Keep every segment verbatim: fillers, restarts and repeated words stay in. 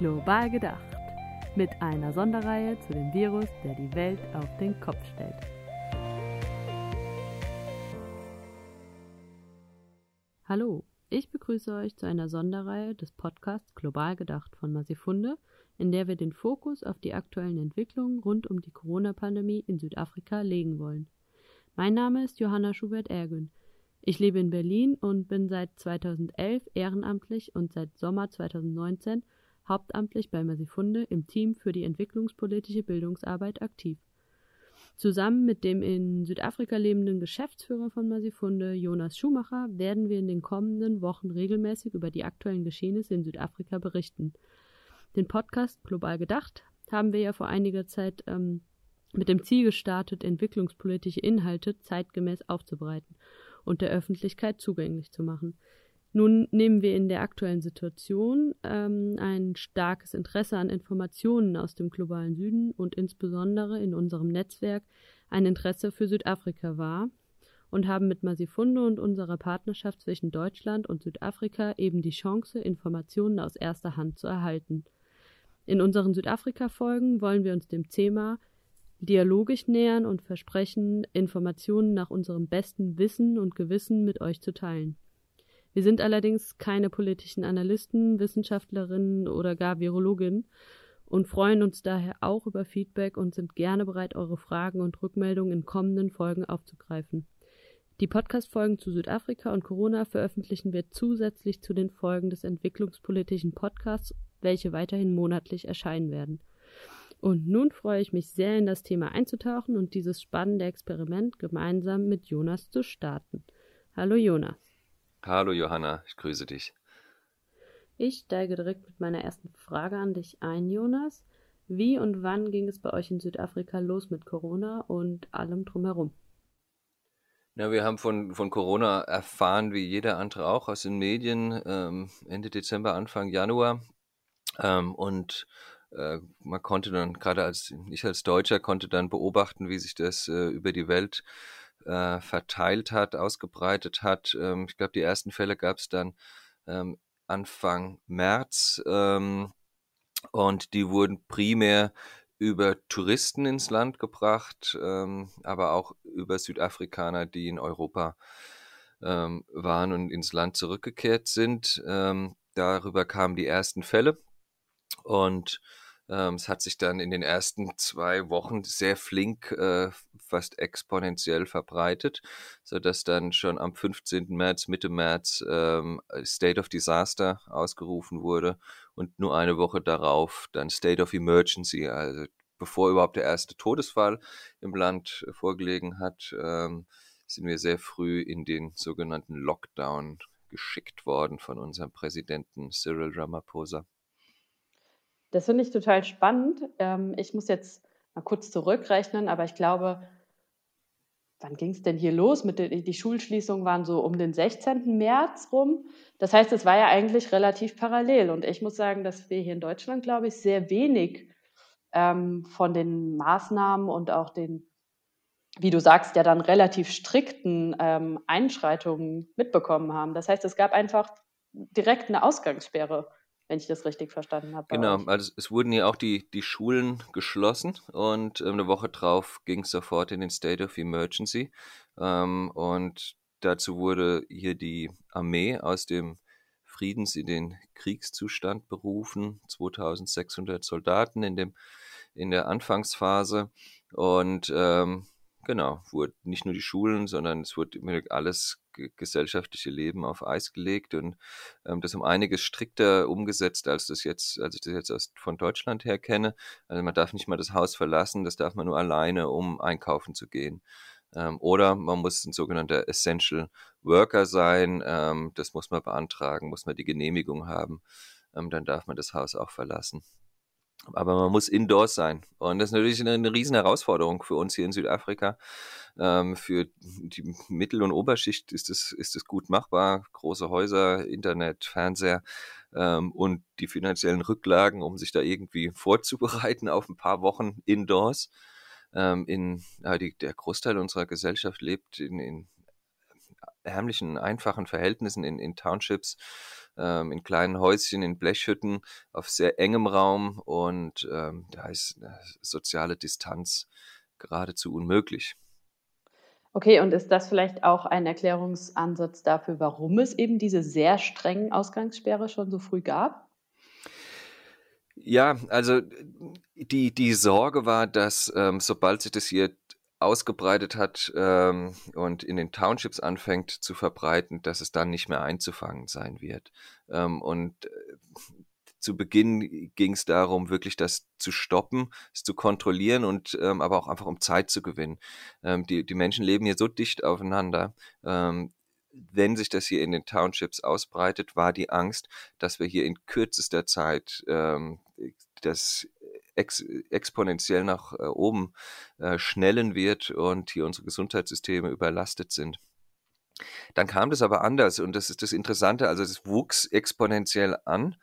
Global gedacht. Mit einer Sonderreihe zu dem Virus, der die Welt auf den Kopf stellt. Hallo, ich begrüße euch zu einer Sonderreihe des Podcasts Global gedacht von Masifunde, in der wir den Fokus auf die aktuellen Entwicklungen rund um die Corona-Pandemie in Südafrika legen wollen. Mein Name ist Johanna Schubert-Ergün. Ich lebe in Berlin und bin seit zweitausendelf ehrenamtlich und seit Sommer zweitausendneunzehn hauptamtlich bei Masifunde im Team für die entwicklungspolitische Bildungsarbeit aktiv. Zusammen mit dem in Südafrika lebenden Geschäftsführer von Masifunde, Jonas Schumacher, werden wir in den kommenden Wochen regelmäßig über die aktuellen Geschehnisse in Südafrika berichten. Den Podcast Global gedacht haben wir ja vor einiger Zeit ähm, mit dem Ziel gestartet, entwicklungspolitische Inhalte zeitgemäß aufzubereiten und der Öffentlichkeit zugänglich zu machen. Nun nehmen wir in der aktuellen Situation ähm, ein starkes Interesse an Informationen aus dem globalen Süden und insbesondere in unserem Netzwerk ein Interesse für Südafrika wahr und haben mit Masifunde und unserer Partnerschaft zwischen Deutschland und Südafrika eben die Chance, Informationen aus erster Hand zu erhalten. In unseren Südafrika-Folgen wollen wir uns dem Thema dialogisch nähern und versprechen, Informationen nach unserem besten Wissen und Gewissen mit euch zu teilen. Wir sind allerdings keine politischen Analysten, Wissenschaftlerinnen oder gar Virologinnen und freuen uns daher auch über Feedback und sind gerne bereit, eure Fragen und Rückmeldungen in kommenden Folgen aufzugreifen. Die Podcast-Folgen zu Südafrika und Corona veröffentlichen wir zusätzlich zu den Folgen des entwicklungspolitischen Podcasts, welche weiterhin monatlich erscheinen werden. Und nun freue ich mich sehr, in das Thema einzutauchen und dieses spannende Experiment gemeinsam mit Jonas zu starten. Hallo Jonas. Hallo Johanna, ich grüße dich. Ich steige direkt mit meiner ersten Frage an dich ein, Jonas. Wie und wann ging es bei euch in Südafrika los mit Corona und allem drumherum? Na, wir haben von, von Corona erfahren, wie jeder andere auch, aus den Medien, ähm, Ende Dezember, Anfang Januar. Ähm, und äh, man konnte dann, gerade als ich als Deutscher, konnte dann beobachten, wie sich das äh, über die Welt verteilt hat, ausgebreitet hat. Ich glaube, die ersten Fälle gab es dann Anfang März und die wurden primär über Touristen ins Land gebracht, aber auch über Südafrikaner, die in Europa waren und ins Land zurückgekehrt sind. Darüber kamen die ersten Fälle und es hat sich dann in den ersten zwei Wochen sehr flink, äh, fast exponentiell verbreitet, sodass dann schon am fünfzehnten März, Mitte März, ähm, State of Disaster ausgerufen wurde und nur eine Woche darauf dann State of Emergency, also bevor überhaupt der erste Todesfall im Land vorgelegen hat, ähm, sind wir sehr früh in den sogenannten Lockdown geschickt worden von unserem Präsidenten Cyril Ramaphosa. Das finde ich total spannend. Ich muss jetzt mal kurz zurückrechnen, aber ich glaube, wann ging es denn hier los? Mit den, die Schulschließungen waren so um den sechzehnten März rum. Das heißt, es war ja eigentlich relativ parallel. Und ich muss sagen, dass wir hier in Deutschland, glaube ich, sehr wenig ähm, von den Maßnahmen und auch den, wie du sagst, ja dann relativ strikten ähm, Einschreitungen mitbekommen haben. Das heißt, es gab einfach direkt eine Ausgangssperre, wenn ich das richtig verstanden habe. Genau, also es wurden ja auch die, die Schulen geschlossen und eine Woche drauf ging es sofort in den State of Emergency ähm, und dazu wurde hier die Armee aus dem Friedens- in den Kriegszustand berufen, zweitausendsechshundert Soldaten in, dem, in der Anfangsphase und ähm, genau, wurden nicht nur die Schulen, sondern es wurde alles gesellschaftliche Leben auf Eis gelegt und ähm, das um einiges strikter umgesetzt, als das jetzt, als ich das jetzt aus, von Deutschland her kenne. Also man darf nicht mal das Haus verlassen, das darf man nur alleine, um einkaufen zu gehen. Ähm, oder man muss ein sogenannter Essential Worker sein, ähm, das muss man beantragen, muss man die Genehmigung haben, ähm, dann darf man das Haus auch verlassen. Aber man muss indoors sein. Und das ist natürlich eine, eine riesen Herausforderung für uns hier in Südafrika. Ähm, für die Mittel- und Oberschicht ist es ist es gut machbar. Große Häuser, Internet, Fernseher ähm, und die finanziellen Rücklagen, um sich da irgendwie vorzubereiten auf ein paar Wochen indoors. Ähm, in, ja, die, der Großteil unserer Gesellschaft lebt in, in ärmlichen, einfachen Verhältnissen, in, in Townships, ähm, in kleinen Häuschen, in Blechhütten, auf sehr engem Raum, und ähm, da ist eine soziale Distanz geradezu unmöglich. Okay, und ist das vielleicht auch ein Erklärungsansatz dafür, warum es eben diese sehr strengen Ausgangssperre schon so früh gab? Ja, also die, die Sorge war, dass ähm, sobald sich das hier ausgebreitet hat ähm, und in den Townships anfängt zu verbreiten, dass es dann nicht mehr einzufangen sein wird. Ähm, und äh, zu Beginn ging es darum, wirklich das zu stoppen, es zu kontrollieren und ähm, aber auch einfach um Zeit zu gewinnen. Ähm, die, die Menschen leben hier so dicht aufeinander. Ähm, Wenn sich das hier in den Townships ausbreitet, war die Angst, dass wir hier in kürzester Zeit ähm, das ex- exponentiell nach äh, oben äh, schnellen wird und hier unsere Gesundheitssysteme überlastet sind. Dann kam das aber anders, und das ist das Interessante, also es wuchs exponentiell an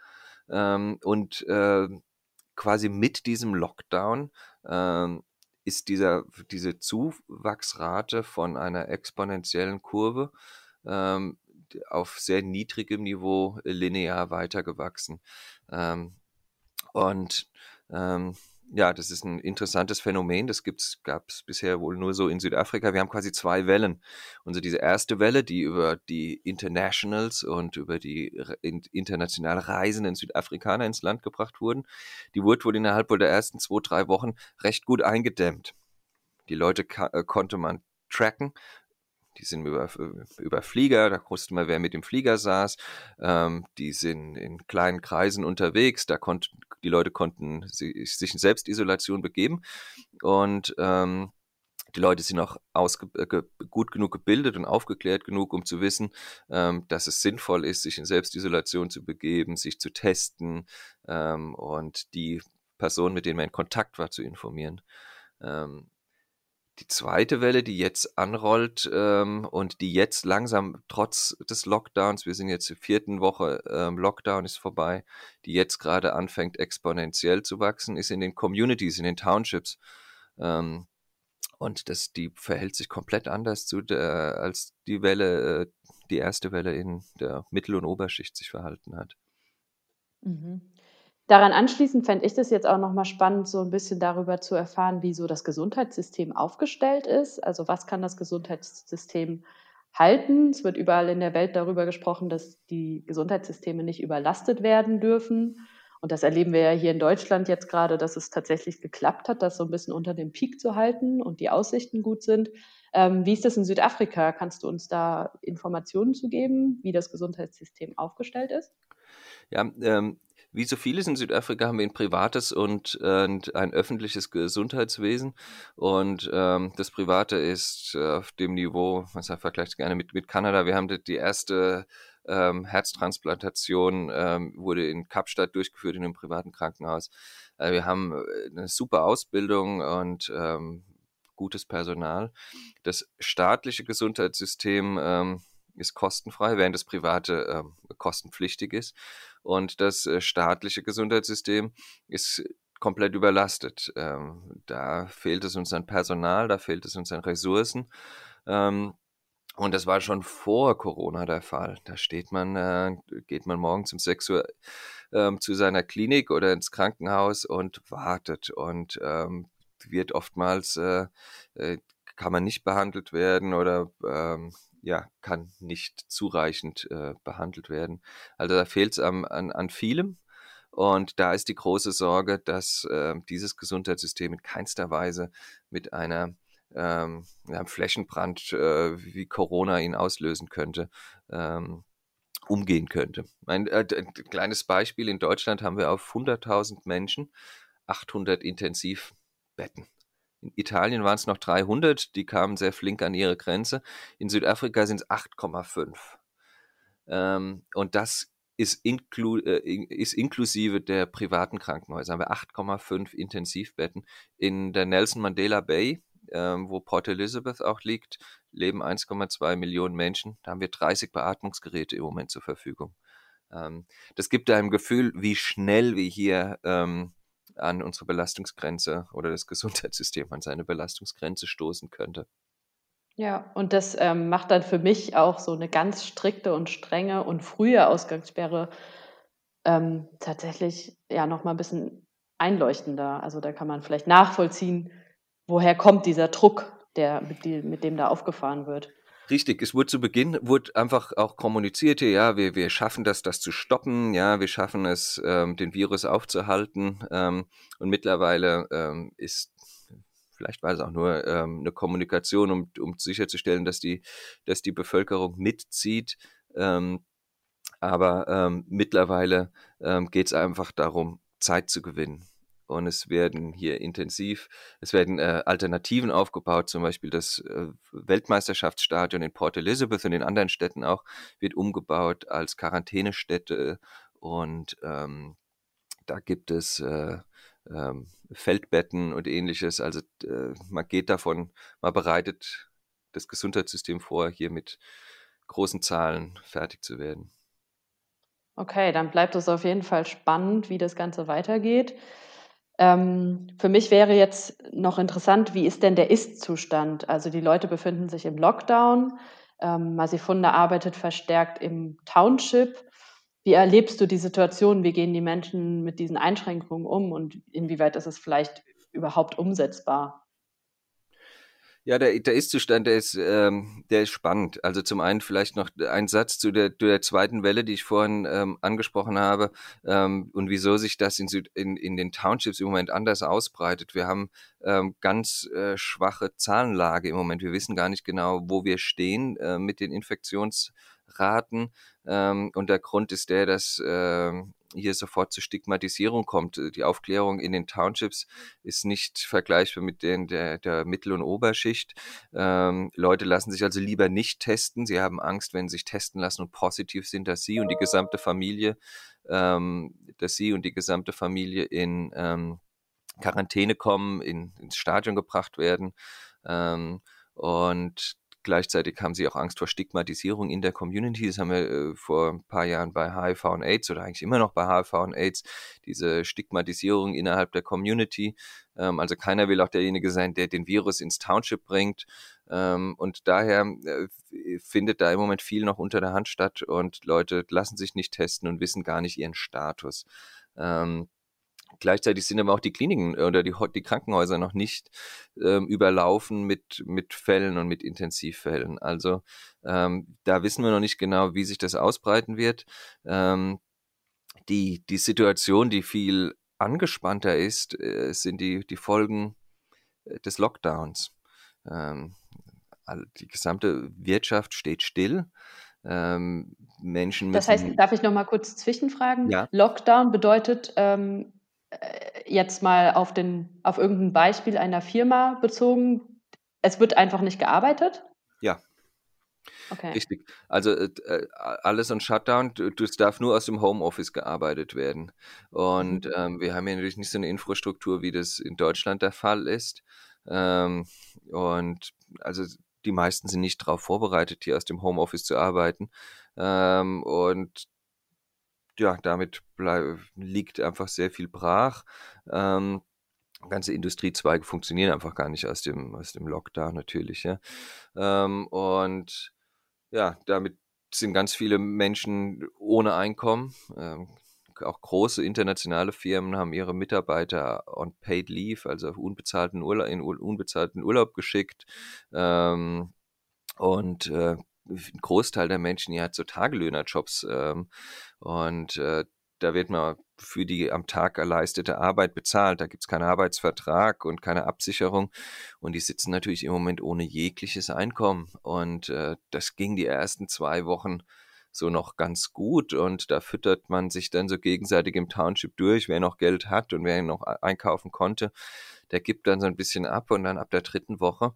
ähm, und äh, quasi mit diesem Lockdown äh, ist dieser, diese Zuwachsrate von einer exponentiellen Kurve auf sehr niedrigem Niveau linear weitergewachsen. Und ja, das ist ein interessantes Phänomen, das gab es bisher wohl nur so in Südafrika. Wir haben quasi zwei Wellen. Und so diese erste Welle, die über die Internationals und über die international reisenden Südafrikaner ins Land gebracht wurden, die wurde wohl innerhalb der ersten zwei, drei Wochen recht gut eingedämmt. Die Leute ka- konnte man tracken. Die sind über, über Flieger, da wusste man, wer mit dem Flieger saß. Ähm, die sind in kleinen Kreisen unterwegs, da konnten die Leute konnten sie, sich in Selbstisolation begeben. Und ähm, die Leute sind auch ausge, ge, gut genug gebildet und aufgeklärt genug, um zu wissen, ähm, dass es sinnvoll ist, sich in Selbstisolation zu begeben, sich zu testen ähm, und die Personen, mit denen man in Kontakt war, zu informieren. Ähm, Die zweite Welle, die jetzt anrollt ähm, und die jetzt langsam trotz des Lockdowns, wir sind jetzt in der vierten Woche, ähm, Lockdown ist vorbei, die jetzt gerade anfängt exponentiell zu wachsen, ist in den Communities, in den Townships. Ähm, und das, die verhält sich komplett anders zu der, als die Welle, äh, die erste Welle in der Mittel- und Oberschicht sich verhalten hat. Mhm. Daran anschließend fände ich das jetzt auch nochmal spannend, so ein bisschen darüber zu erfahren, wie so das Gesundheitssystem aufgestellt ist. Also was kann das Gesundheitssystem halten? Es wird überall in der Welt darüber gesprochen, dass die Gesundheitssysteme nicht überlastet werden dürfen. Und das erleben wir ja hier in Deutschland jetzt gerade, dass es tatsächlich geklappt hat, das so ein bisschen unter dem Peak zu halten und die Aussichten gut sind. Ähm, wie ist das in Südafrika? Kannst du uns da Informationen zu geben, wie das Gesundheitssystem aufgestellt ist? Ja, ähm, wie so vieles in Südafrika haben wir ein privates und, und ein öffentliches Gesundheitswesen, und ähm, das Private ist äh, auf dem Niveau, man vergleicht gerne mit, mit Kanada, wir haben die erste ähm, Herztransplantation, ähm, wurde in Kapstadt durchgeführt in einem privaten Krankenhaus. Äh, wir haben eine super Ausbildung und ähm, gutes Personal. Das staatliche Gesundheitssystem ähm, ist kostenfrei, während das private äh, kostenpflichtig ist. Und das äh, staatliche Gesundheitssystem ist komplett überlastet. Ähm, da fehlt es uns an Personal, da fehlt es uns an Ressourcen. Ähm, und das war schon vor Corona der Fall. Da steht man, äh, geht man morgens um sechs Uhr ähm, zu seiner Klinik oder ins Krankenhaus und wartet. Und ähm, wird oftmals, äh, äh, kann man nicht behandelt werden oder ähm, ja, kann nicht zureichend äh, behandelt werden. Also da fehlt es an, an, an vielem, und da ist die große Sorge, dass äh, dieses Gesundheitssystem in keinster Weise mit einer, ähm, einem Flächenbrand, äh, wie Corona ihn auslösen könnte, ähm, umgehen könnte. Ein, äh, ein kleines Beispiel: In Deutschland haben wir auf hunderttausend Menschen achthundert Intensivbetten. In Italien waren es noch dreihundert, die kamen sehr flink an ihre Grenze. In Südafrika sind es acht Komma fünf. Ähm, und das ist, inklu- äh, ist inklusive der privaten Krankenhäuser. Haben wir acht Komma fünf Intensivbetten. In der Nelson Mandela Bay, ähm, wo Port Elizabeth auch liegt, leben eins Komma zwei Millionen Menschen. Da haben wir dreißig Beatmungsgeräte im Moment zur Verfügung. Ähm, das gibt einem Gefühl, wie schnell wir hier ähm, an unsere Belastungsgrenze oder das Gesundheitssystem an seine Belastungsgrenze stoßen könnte. Ja, und das ähm, macht dann für mich auch so eine ganz strikte und strenge und frühe Ausgangssperre ähm, tatsächlich ja nochmal ein bisschen einleuchtender. Also da kann man vielleicht nachvollziehen, woher kommt dieser Druck, der, mit, die, mit dem da aufgefahren wird. Richtig, es wurde zu Beginn, wurde einfach auch kommuniziert, ja, wir, wir schaffen das, das zu stoppen, ja, wir schaffen es, ähm, den Virus aufzuhalten. Ähm, und mittlerweile ähm, ist, vielleicht war es auch nur ähm, eine Kommunikation, um, um sicherzustellen, dass die, dass die Bevölkerung mitzieht. Ähm, aber ähm, mittlerweile ähm, geht es einfach darum, Zeit zu gewinnen. Und es werden hier intensiv, es werden äh, Alternativen aufgebaut, zum Beispiel das äh, Weltmeisterschaftsstadion in Port Elizabeth und in anderen Städten auch, wird umgebaut als Quarantänestätte. Und ähm, da gibt es äh, äh, Feldbetten und ähnliches. Also äh, man geht davon, man bereitet das Gesundheitssystem vor, hier mit großen Zahlen fertig zu werden. Okay, dann bleibt es auf jeden Fall spannend, wie das Ganze weitergeht. Ähm, für mich wäre jetzt noch interessant, wie ist denn der Ist-Zustand? Also die Leute befinden sich im Lockdown, ähm, Masifunde arbeitet verstärkt im Township. Wie erlebst du die Situation? Wie gehen die Menschen mit diesen Einschränkungen um und inwieweit ist es vielleicht überhaupt umsetzbar? Ja, der, der Ist-Zustand, der ist, ähm, der ist spannend. Also zum einen vielleicht noch ein Satz zu der, der zweiten Welle, die ich vorhin ähm, angesprochen habe, ähm, und wieso sich das in, Süd-, in, in den Townships im Moment anders ausbreitet. Wir haben ähm, ganz äh, schwache Zahlenlage im Moment. Wir wissen gar nicht genau, wo wir stehen äh, mit den Infektionsraten. Ähm, und der Grund ist der, dass äh, hier sofort zur Stigmatisierung kommt. Die Aufklärung in den Townships ist nicht vergleichbar mit denen der, der Mittel- und Oberschicht. Ähm, Leute lassen sich also lieber nicht testen. Sie haben Angst, wenn sie sich testen lassen und positiv sind, dass sie und die gesamte Familie, ähm, dass sie und die gesamte Familie in ähm, Quarantäne kommen, in, ins Stadion gebracht werden. Ähm, und gleichzeitig haben sie auch Angst vor Stigmatisierung in der Community. Das haben wir äh, vor ein paar Jahren bei H I V und AIDS oder eigentlich immer noch bei H I V und AIDS, diese Stigmatisierung innerhalb der Community. Ähm, also keiner will auch derjenige sein, der den Virus ins Township bringt. Ähm, und daher äh, findet da im Moment viel noch unter der Hand statt und Leute lassen sich nicht testen und wissen gar nicht ihren Status. Ähm, Gleichzeitig sind aber auch die Kliniken oder die, die Krankenhäuser noch nicht ähm, überlaufen mit, mit Fällen und mit Intensivfällen. Also ähm, da wissen wir noch nicht genau, wie sich das ausbreiten wird. Ähm, die, die Situation, die viel angespannter ist, äh, sind die, die Folgen des Lockdowns. Ähm, also die gesamte Wirtschaft steht still. Ähm, Menschen müssen... Das heißt, darf ich noch mal kurz zwischenfragen? Ja. Lockdown bedeutet... Ähm jetzt mal auf, den, auf irgendein Beispiel einer Firma bezogen, es wird einfach nicht gearbeitet? Ja. Okay. Richtig. Also äh, alles ein Shutdown, es darf nur aus dem Homeoffice gearbeitet werden. Und mhm. ähm, wir haben ja natürlich nicht so eine Infrastruktur, wie das in Deutschland der Fall ist. Ähm, und also die meisten sind nicht darauf vorbereitet, hier aus dem Homeoffice zu arbeiten. Ähm, und ja, damit bleib, liegt einfach sehr viel brach. Ähm, ganze Industriezweige funktionieren einfach gar nicht aus dem, aus dem Lockdown natürlich. Ja. Ähm, und ja, damit sind ganz viele Menschen ohne Einkommen. Ähm, auch große internationale Firmen haben ihre Mitarbeiter on paid leave, also auf unbezahlten Urlaub, in unbezahlten Urlaub geschickt. Ähm, und äh, ein Großteil der Menschen, die hat so Tagelöhnerjobs ähm, und äh, da wird man für die am Tag geleistete Arbeit bezahlt. Da gibt es keinen Arbeitsvertrag und keine Absicherung und die sitzen natürlich im Moment ohne jegliches Einkommen und äh, das ging die ersten zwei Wochen so noch ganz gut und da füttert man sich dann so gegenseitig im Township durch, wer noch Geld hat und wer noch einkaufen konnte, der gibt dann so ein bisschen ab und dann ab der dritten Woche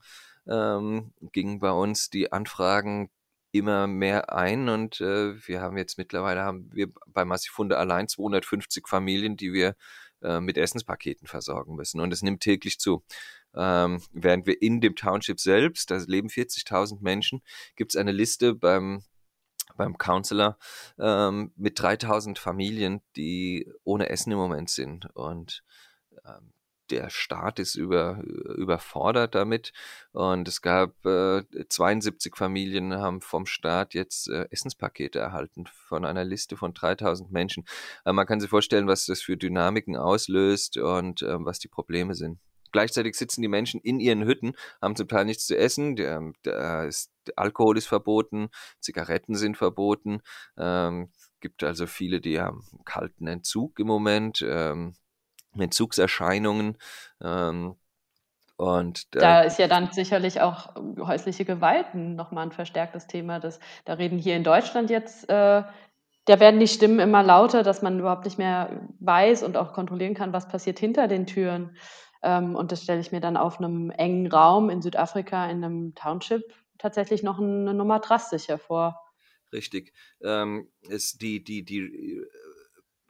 ähm, gingen bei uns die Anfragen immer mehr ein und äh, wir haben jetzt mittlerweile haben wir bei Masifunde allein zweihundertfünfzig Familien, die wir äh, mit Essenspaketen versorgen müssen und es nimmt täglich zu. Ähm, während wir in dem Township selbst, da leben vierzigtausend Menschen, gibt es eine Liste beim, beim Counselor ähm, mit dreitausend Familien, die ohne Essen im Moment sind und ähm, der Staat ist über, überfordert damit, und es gab äh, zweiundsiebzig Familien haben vom Staat jetzt äh, Essenspakete erhalten von einer Liste von dreitausend Menschen. Äh, man kann sich vorstellen, was das für Dynamiken auslöst und äh, was die Probleme sind. Gleichzeitig sitzen die Menschen in ihren Hütten, haben zum Teil nichts zu essen, der, der ist, Alkohol ist verboten, Zigaretten sind verboten, ähm, gibt also viele, die haben kalten Entzug im Moment, ähm, Entzugserscheinungen. Ähm, und, äh, da ist ja dann sicherlich auch häusliche Gewalten nochmal ein verstärktes Thema. Das, da reden hier in Deutschland jetzt, äh, da werden die Stimmen immer lauter, dass man überhaupt nicht mehr weiß und auch kontrollieren kann, was passiert hinter den Türen. Und das stelle ich mir dann auf einem engen Raum in Südafrika, in einem Township, tatsächlich noch eine Nummer drastischer vor. Richtig. Ähm, es, die, die, die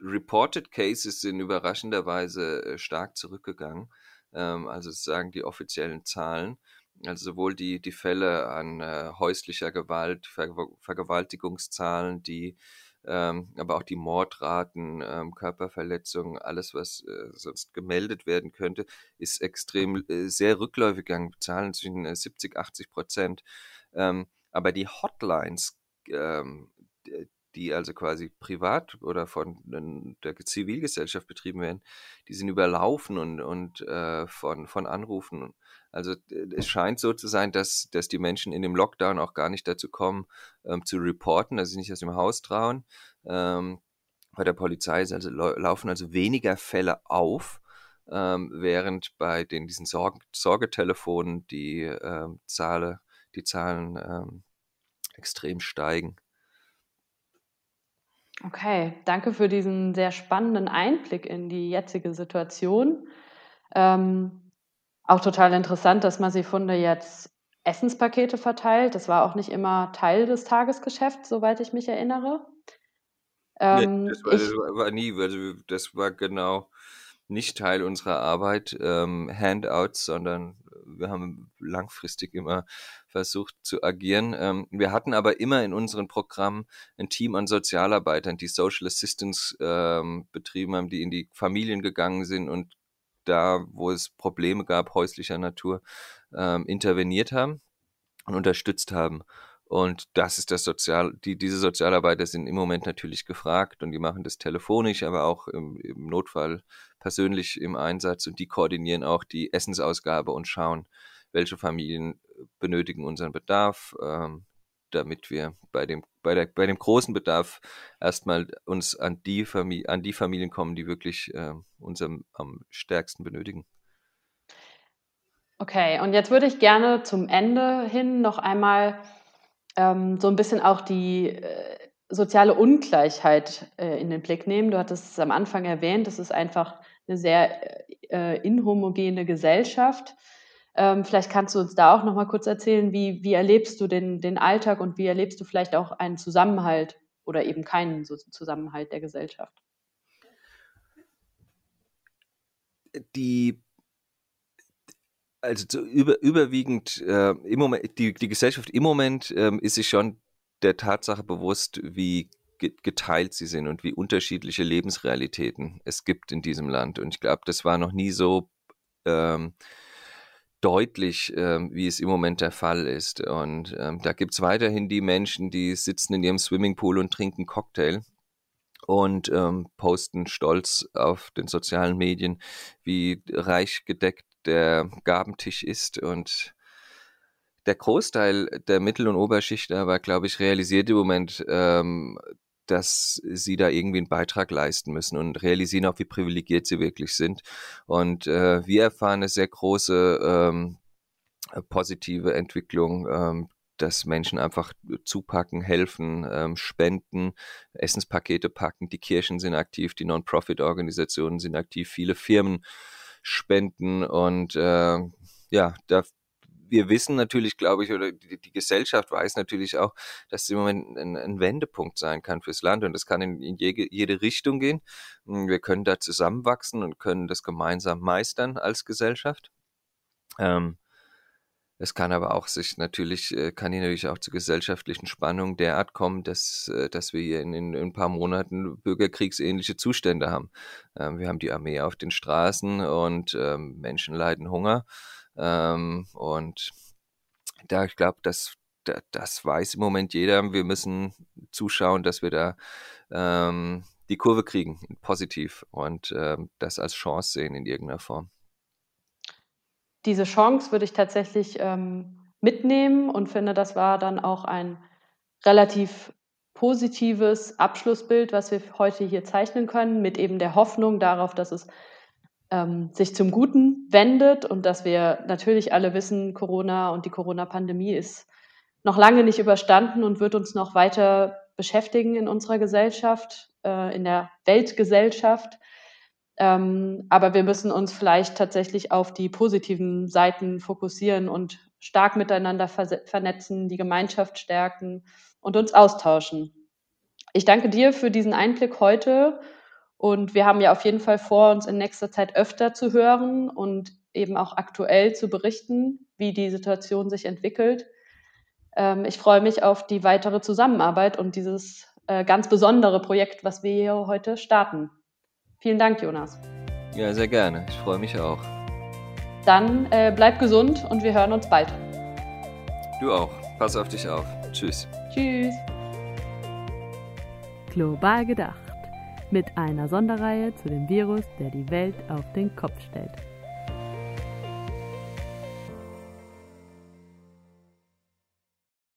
Reported Cases sind überraschenderweise stark zurückgegangen, ähm, also sozusagen die offiziellen Zahlen. Also sowohl die, die Fälle an äh, häuslicher Gewalt, Ver- Vergewaltigungszahlen, die Ähm, aber auch die Mordraten, ähm, Körperverletzungen, alles, was äh, sonst gemeldet werden könnte, ist extrem äh, sehr rückläufig gegangen, Zahlen zwischen äh, siebzig, achtzig Prozent. Ähm, aber die Hotlines, ähm, die also quasi privat oder von äh, der Zivilgesellschaft betrieben werden, die sind überlaufen und, und äh, von, von Anrufen. Also es scheint so zu sein, dass, dass die Menschen in dem Lockdown auch gar nicht dazu kommen, ähm, zu reporten, dass sie nicht aus dem Haus trauen. Ähm, bei der Polizei ist also, laufen also weniger Fälle auf, ähm, während bei den, diesen Sorg- Sorgetelefonen die, ähm, Zahl, die Zahlen ähm, extrem steigen. Okay, danke für diesen sehr spannenden Einblick in die jetzige Situation. Ähm Auch total interessant, dass Masifunde jetzt Essenspakete verteilt. Das war auch nicht immer Teil des Tagesgeschäfts, soweit ich mich erinnere. Ähm, nee, das, war, ich, das war nie, also das war genau nicht Teil unserer Arbeit, ähm, Handouts, sondern wir haben langfristig immer versucht zu agieren. Ähm, wir hatten aber immer in unseren Programmen ein Team an Sozialarbeitern, die Social Assistance ähm, betrieben haben, die in die Familien gegangen sind und da, wo es Probleme gab, häuslicher Natur, ähm, interveniert haben und unterstützt haben. Und das ist das Sozial, die, diese Sozialarbeiter sind im Moment natürlich gefragt und die machen das telefonisch, aber auch im, im Notfall persönlich im Einsatz, und die koordinieren auch die Essensausgabe und schauen, welche Familien benötigen unseren Bedarf, ähm, damit wir bei dem, bei der, bei dem großen Bedarf erstmal uns an die Familie, an die Familien kommen, die wirklich äh, uns am, am stärksten benötigen. Okay, und jetzt würde ich gerne zum Ende hin noch einmal ähm, so ein bisschen auch die äh, soziale Ungleichheit äh, in den Blick nehmen. Du hattest es am Anfang erwähnt, das ist einfach eine sehr äh, inhomogene Gesellschaft. Ähm, vielleicht kannst du uns da auch noch mal kurz erzählen, wie, wie erlebst du den, den Alltag und wie erlebst du vielleicht auch einen Zusammenhalt oder eben keinen so Zusammenhalt der Gesellschaft? Die, also zu über, überwiegend, äh, im Moment, die, die Gesellschaft im Moment äh, ist sich schon der Tatsache bewusst, wie geteilt sie sind und wie unterschiedliche Lebensrealitäten es gibt in diesem Land. Und ich glaube, das war noch nie so ähm, deutlich, ähm, wie es im Moment der Fall ist. Und ähm, da gibt es weiterhin die Menschen, die sitzen in ihrem Swimmingpool und trinken Cocktail und ähm, posten stolz auf den sozialen Medien, wie reich gedeckt der Gabentisch ist. Und der Großteil der Mittel- und Oberschicht aber, glaube ich, realisiert im Moment, ähm, dass sie da irgendwie einen Beitrag leisten müssen und realisieren auch, wie privilegiert sie wirklich sind. Und äh, wir erfahren eine sehr große ähm, positive Entwicklung, ähm, dass Menschen einfach zupacken, helfen, ähm, spenden, Essenspakete packen, die Kirchen sind aktiv, die Non-Profit-Organisationen sind aktiv, viele Firmen spenden und äh, ja, da wir wissen natürlich, glaube ich, oder die, die Gesellschaft weiß natürlich auch, dass es im Moment ein, ein Wendepunkt sein kann fürs Land, und das kann in, in jede, jede Richtung gehen. Wir können da zusammenwachsen und können das gemeinsam meistern als Gesellschaft. Ähm, Es kann aber auch sich natürlich, kann hier natürlich auch zu gesellschaftlichen Spannungen derart kommen, dass, dass wir hier in, in ein paar Monaten bürgerkriegsähnliche Zustände haben. Ähm, wir haben die Armee auf den Straßen und ähm, Menschen leiden Hunger. Ähm, und da, ich glaube, das, da, das weiß im Moment jeder. Wir müssen zuschauen, dass wir da ähm, die Kurve kriegen, positiv, und ähm, das als Chance sehen in irgendeiner Form. Diese Chance würde ich tatsächlich ähm, mitnehmen und finde, das war dann auch ein relativ positives Abschlussbild, was wir heute hier zeichnen können, mit eben der Hoffnung darauf, dass es ähm, sich zum Guten wendet und dass wir natürlich alle wissen, Corona und die Corona-Pandemie ist noch lange nicht überstanden und wird uns noch weiter beschäftigen in unserer Gesellschaft, äh, in der Weltgesellschaft. Ähm, aber wir müssen uns vielleicht tatsächlich auf die positiven Seiten fokussieren und stark miteinander vernetzen, die Gemeinschaft stärken und uns austauschen. Ich danke dir für diesen Einblick heute, und wir haben ja auf jeden Fall vor, uns in nächster Zeit öfter zu hören und eben auch aktuell zu berichten, wie die Situation sich entwickelt. Ähm, ich freue mich auf die weitere Zusammenarbeit und dieses äh, ganz besondere Projekt, was wir hier heute starten. Vielen Dank, Jonas. Ja, sehr gerne. Ich freue mich auch. Dann äh, bleib gesund und wir hören uns bald. Du auch. Pass auf dich auf. Tschüss. Tschüss. Global gedacht. Mit einer Sonderreihe zu dem Virus, der die Welt auf den Kopf stellt.